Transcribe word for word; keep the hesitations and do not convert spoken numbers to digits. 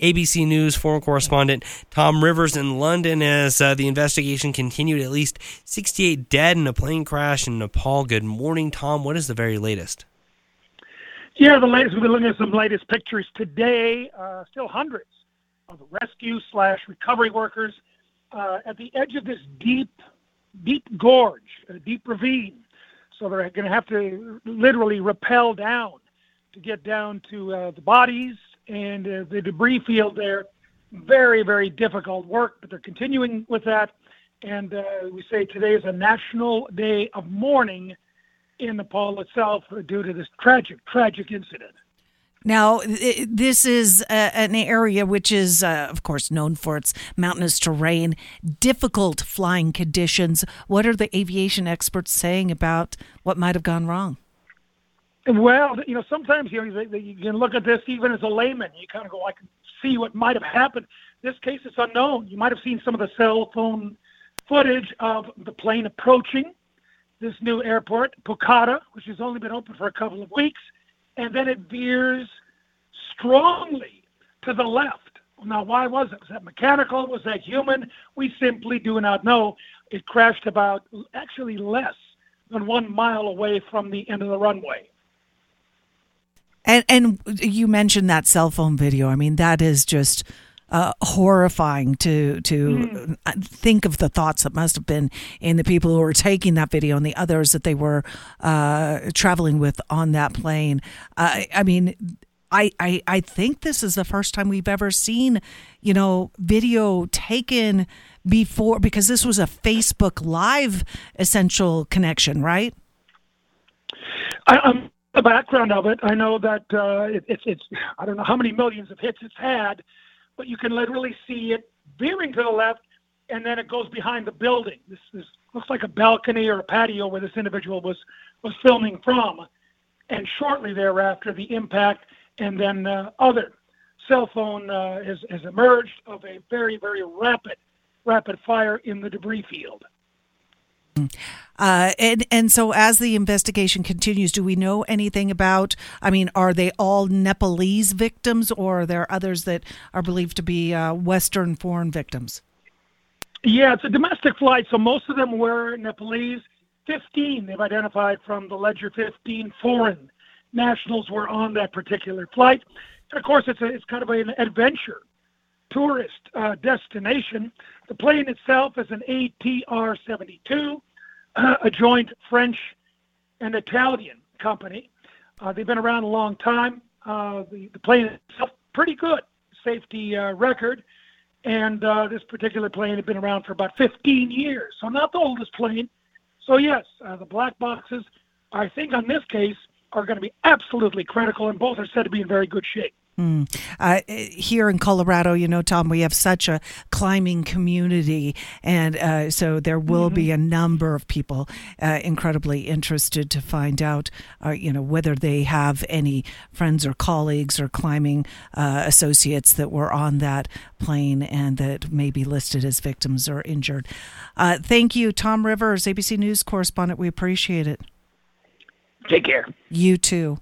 A B C News foreign correspondent Tom Rivers in London as uh, the investigation continued. At least sixty-eight dead in a plane crash in Nepal. Good morning, Tom. What is the very latest? Yeah, the latest. We've been looking at some latest pictures today. Uh, still hundreds of rescue slash recovery workers uh, at the edge of this deep, deep gorge, a deep ravine. So they're going to have to literally rappel down to get down to uh, the bodies and uh, the debris field there. Very, very difficult work, but they're continuing with that. And uh, we say today is a national day of mourning in Nepal itself due to this tragic, tragic incident. Now, this is uh, an area which is, uh, of course, known for its mountainous terrain, difficult flying conditions. What are the aviation experts saying about what might have gone wrong? Well, you know, sometimes you know, you can look at this even as a layman. You kind of go, I can see what might have happened. This case is unknown. You might have seen some of the cell phone footage of the plane approaching this new airport, Pucata, which has only been open for a couple of weeks, and then it veers strongly to the left. Now, why was it? Was that mechanical? Was that human? We simply do not know. It crashed about actually less than one mile away from the end of the runway. And, and you mentioned that cell phone video. I mean, that is just uh, horrifying to to mm. think of the thoughts that must have been in the people who were taking that video and the others that they were uh, traveling with on that plane. Uh, I mean, I, I I think this is the first time we've ever seen, you know, video taken before, because this was a Facebook Live essential connection, right? I, I'm. The background of it, I know that uh, it, it's, it's, I don't know how many millions of hits it's had, but you can literally see it veering to the left, and then it goes behind the building. This, this looks like a balcony or a patio where this individual was, was filming from, and shortly thereafter, the impact, and then uh, other cell phone uh, has, has emerged of a very, very rapid, rapid fire in the debris field. Uh, and, and so as the investigation continues, do we know anything about, I mean, are they all Nepalese victims, or are there others that are believed to be uh, Western foreign victims? Yeah, it's a domestic flight, so most of them were Nepalese. fifteen, they've identified from the ledger, fifteen foreign nationals were on that particular flight. And of course, it's, a, it's kind of an adventure tourist uh, destination. The plane itself is an A T R seventy-two. Uh, a joint French and Italian company. Uh, they've been around a long time. Uh, the, the plane itself, pretty good safety uh, record. And uh, this particular plane had been around for about fifteen years, so not the oldest plane. So, yes, uh, the black boxes, I think on this case, are going to be absolutely critical, and both are said to be in very good shape. Mm. Uh, here in Colorado, you know, Tom, we have such a climbing community, and uh, so there will mm-hmm. be a number of people uh, incredibly interested to find out, uh, you know, whether they have any friends or colleagues or climbing uh, associates that were on that plane and that may be listed as victims or injured. Uh, thank you, Tom Rivers, A B C News correspondent. We appreciate it. Take care. You too.